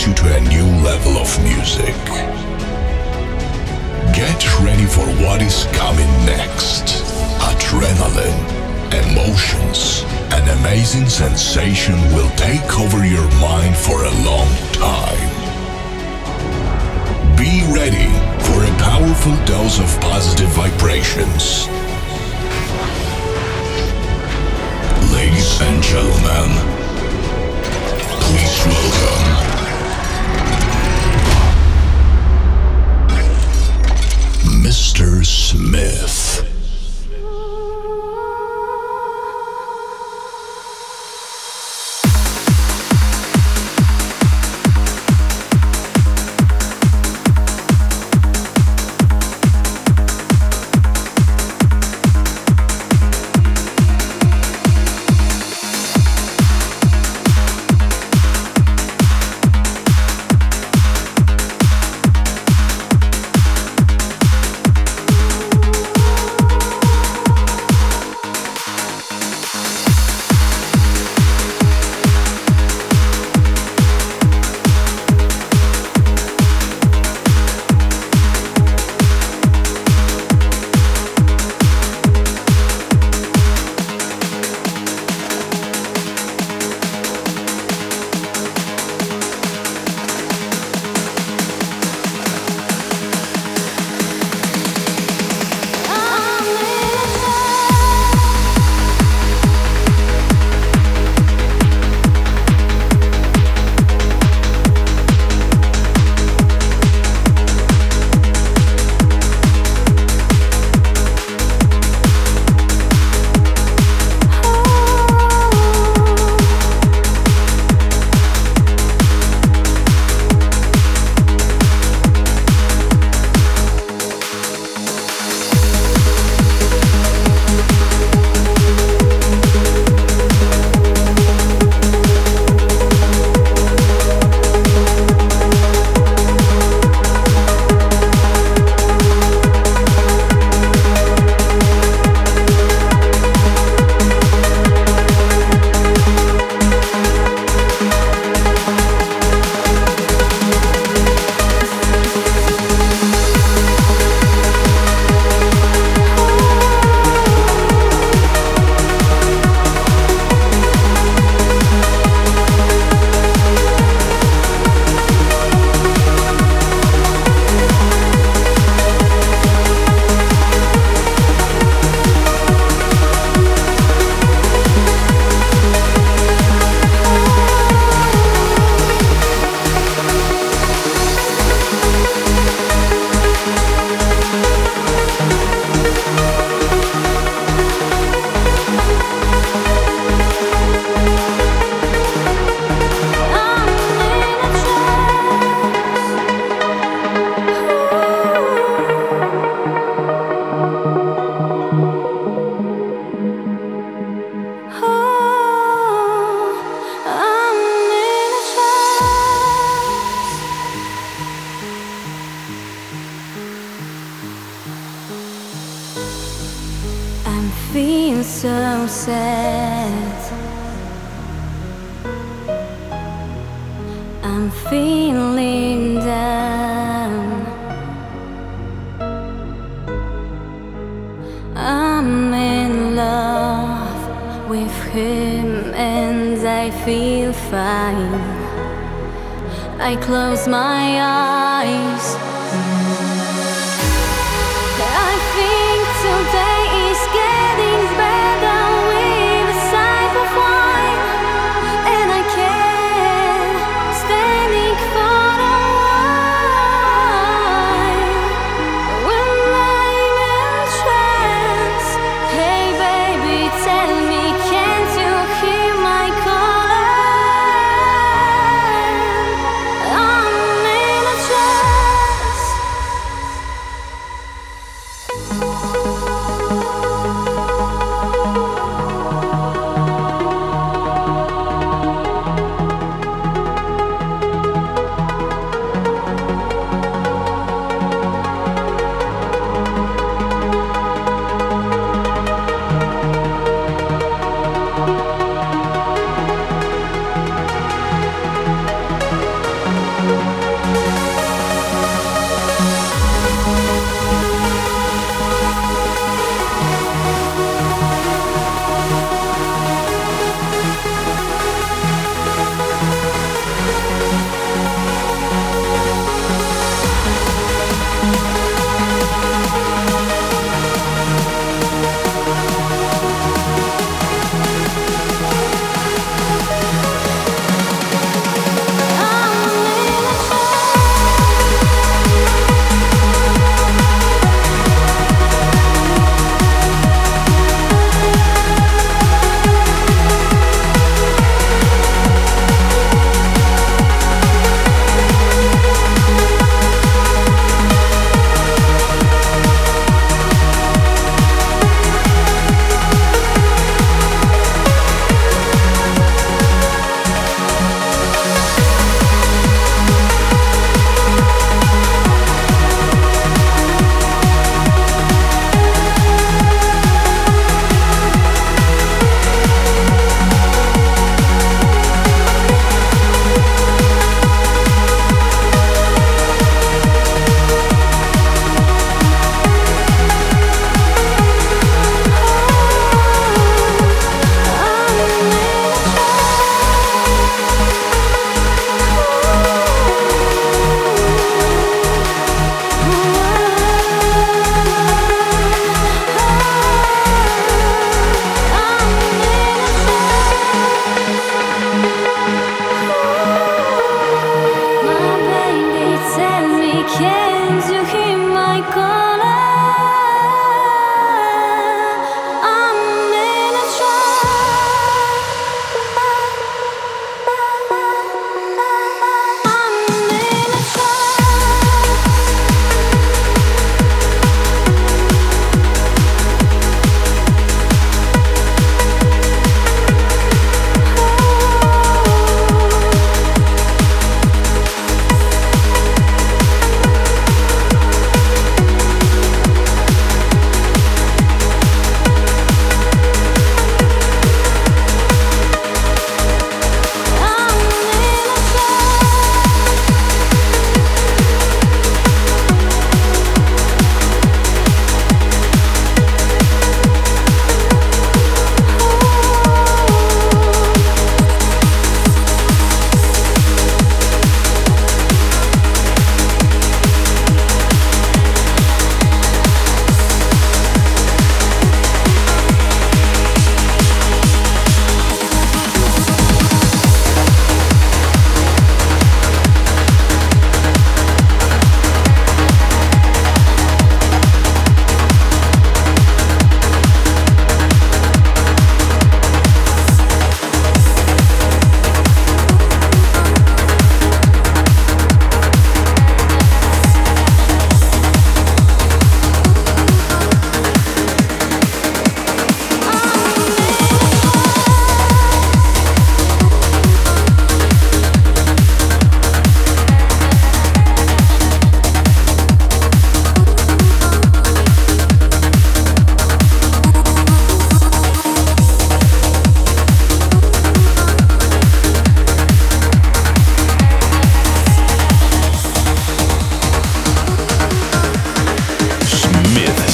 takes you to a new level of music. Get ready for what is coming next. Adrenaline, emotions, an amazing sensation will take over your mind for a long time. Be ready for a powerful dose of positive vibrations. Ladies and gentlemen, please welcome Mr. Smith.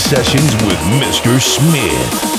Sessions with Mr. Smith.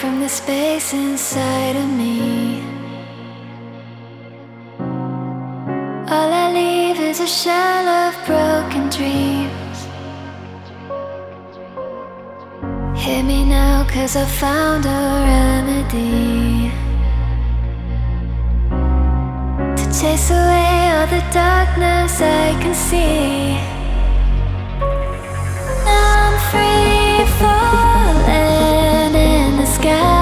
from the space inside of me. All I leave is a shell of broken dreams. Hit me now, 'cause I found a remedy to chase away all the darkness I can see. Now I'm free falling in the sky.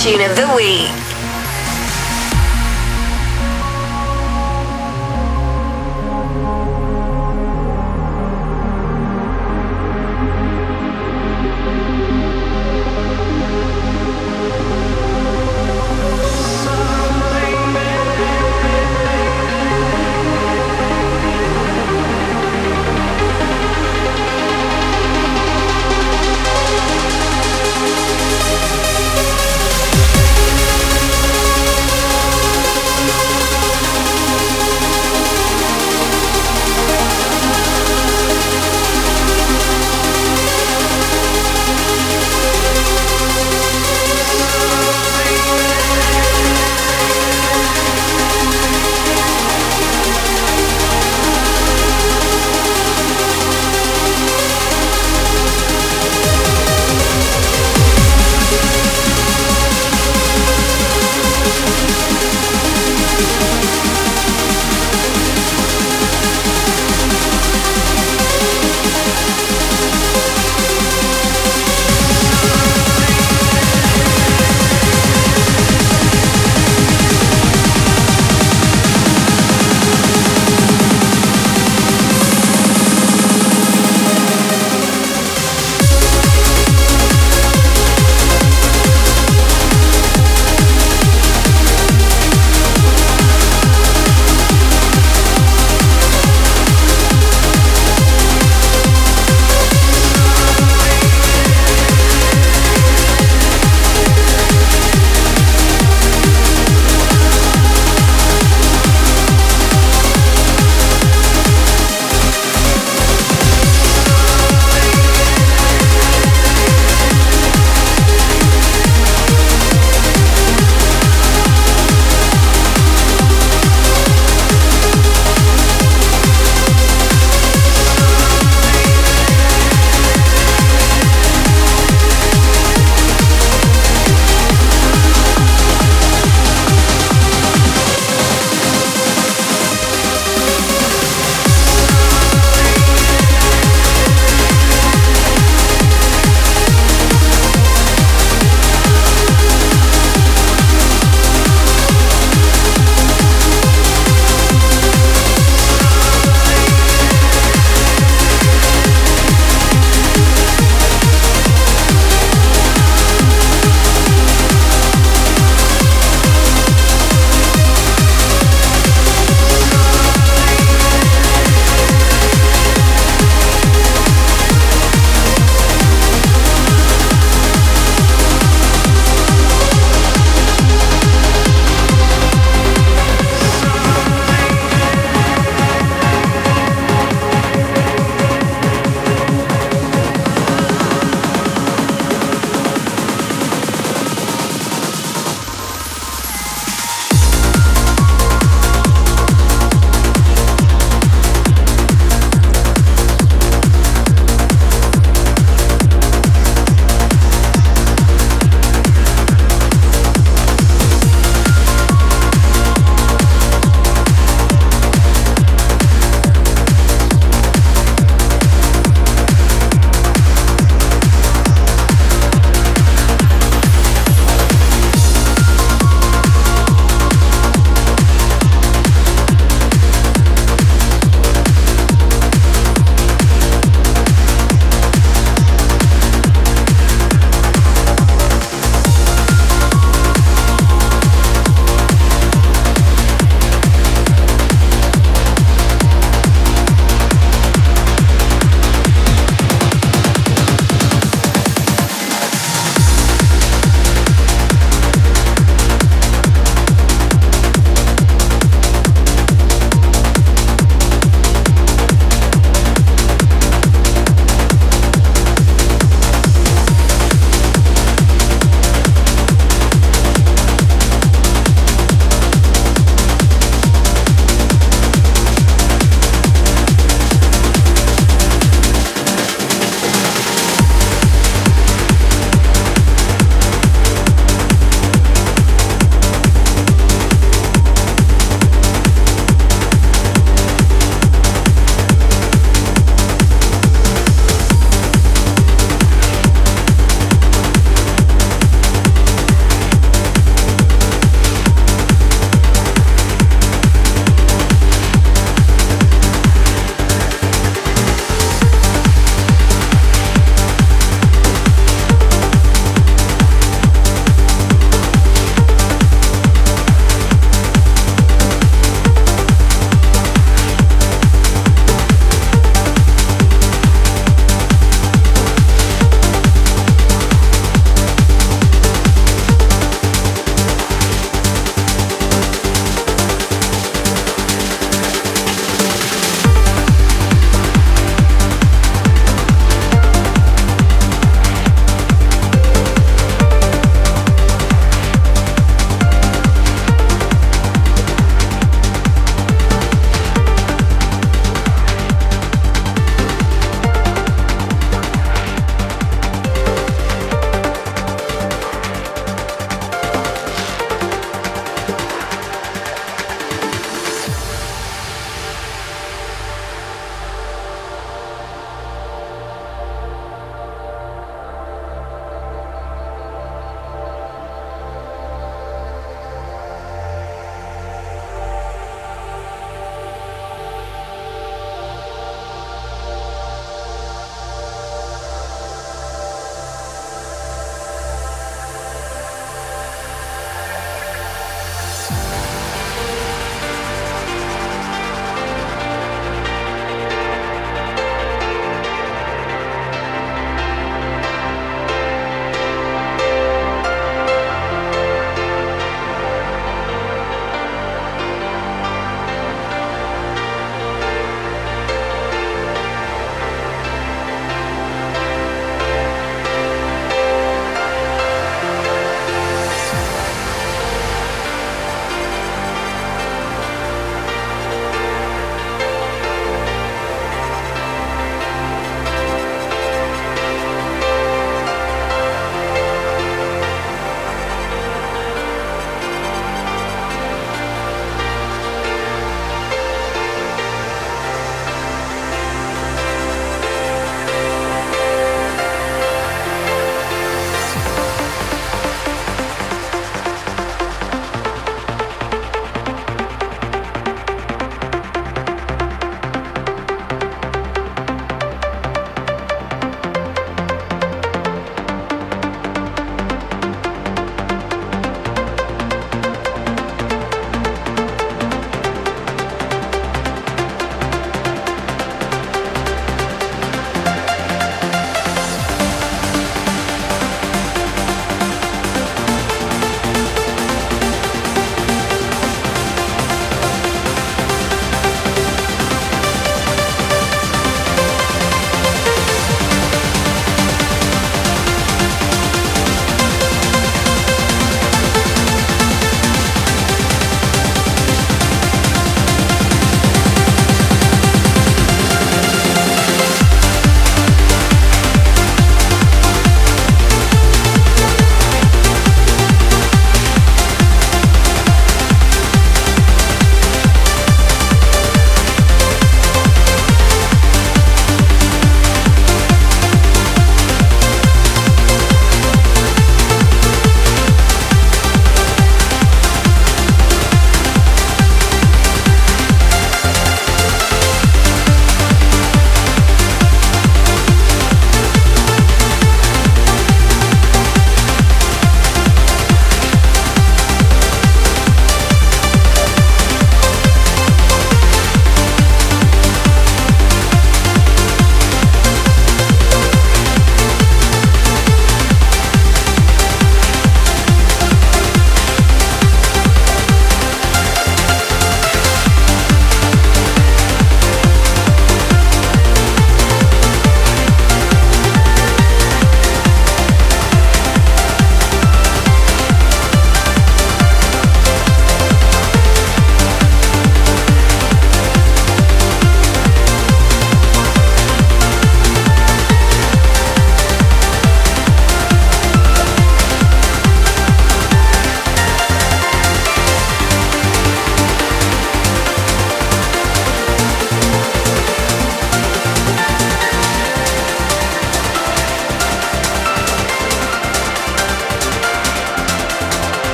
Tune of the Week.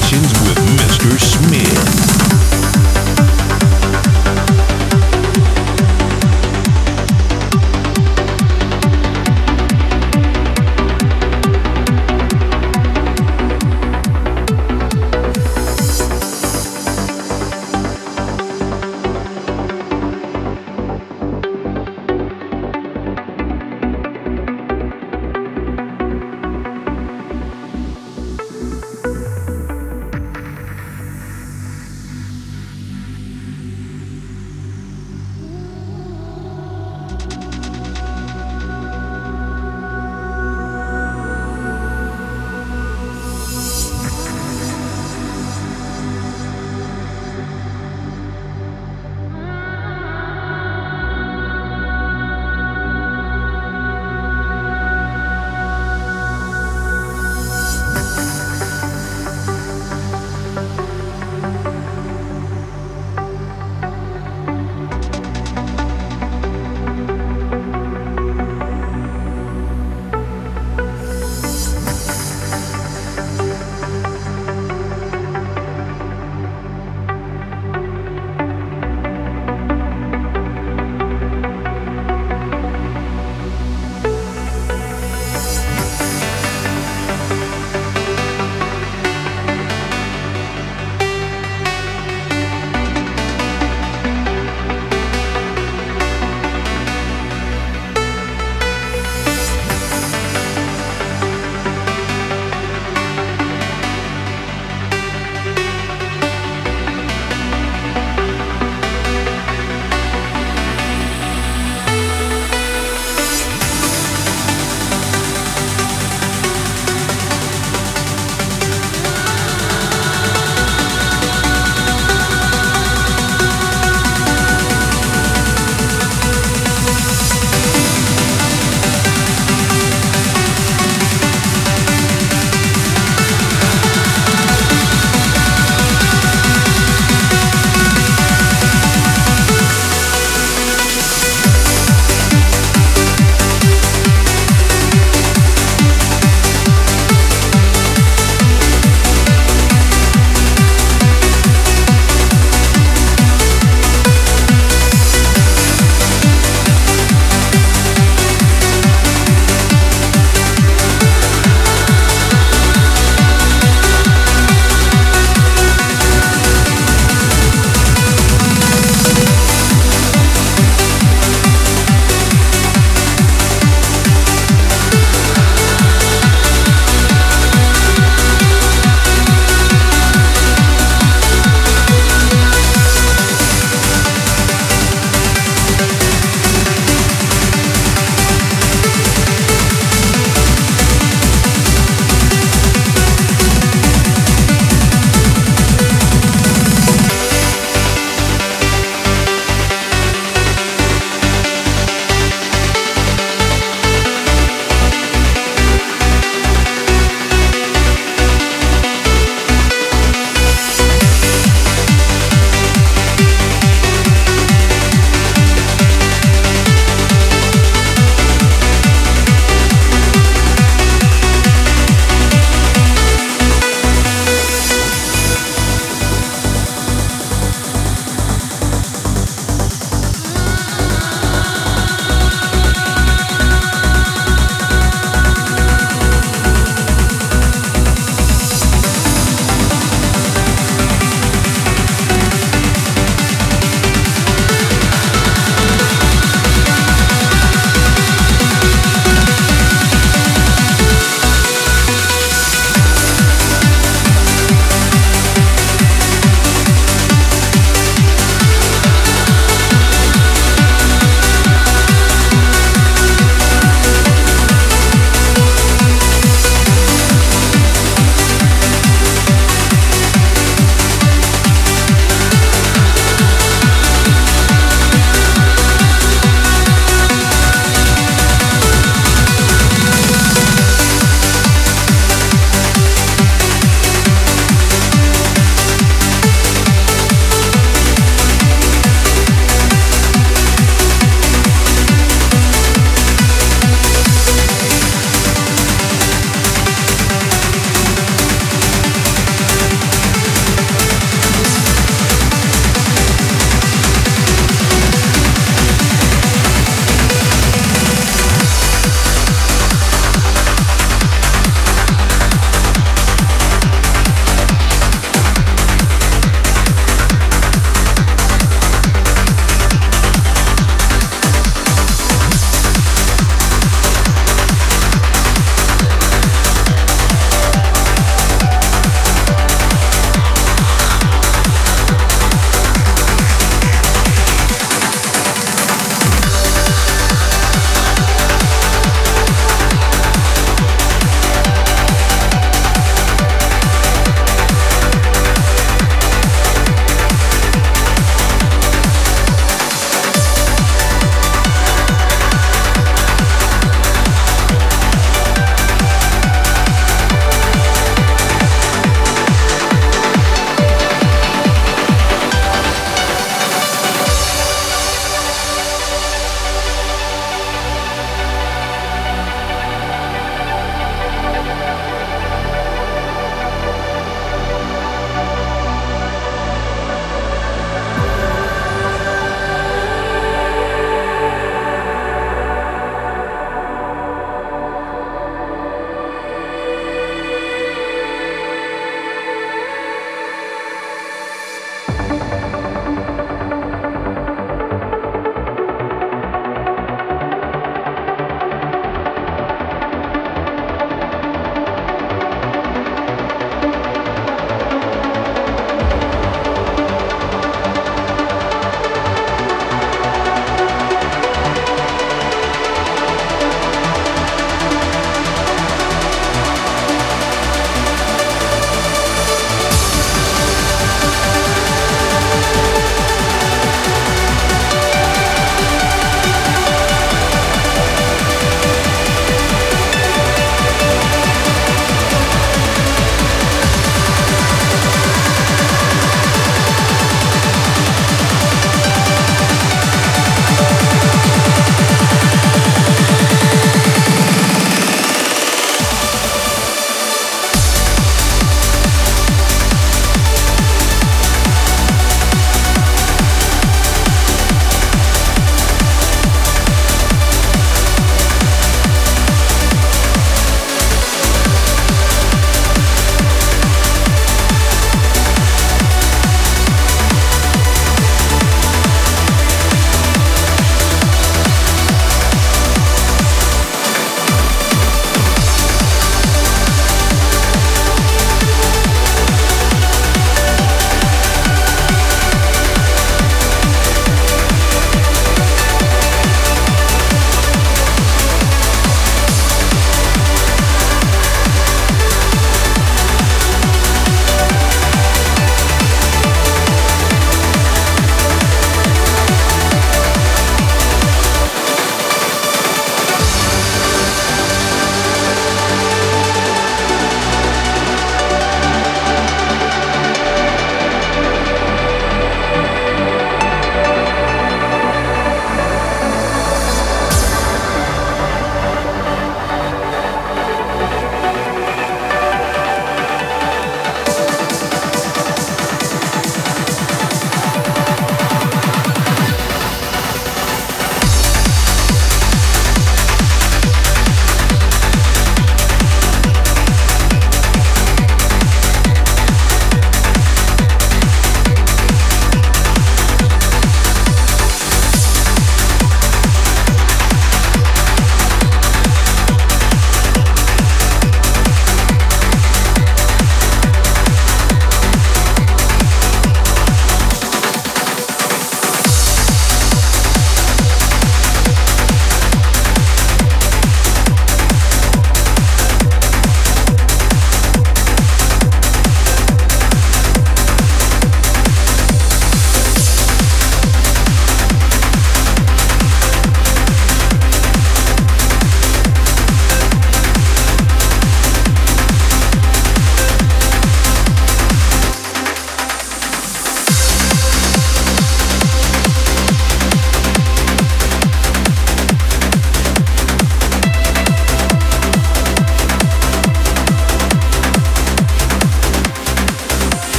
Sessions with Mr. Smith.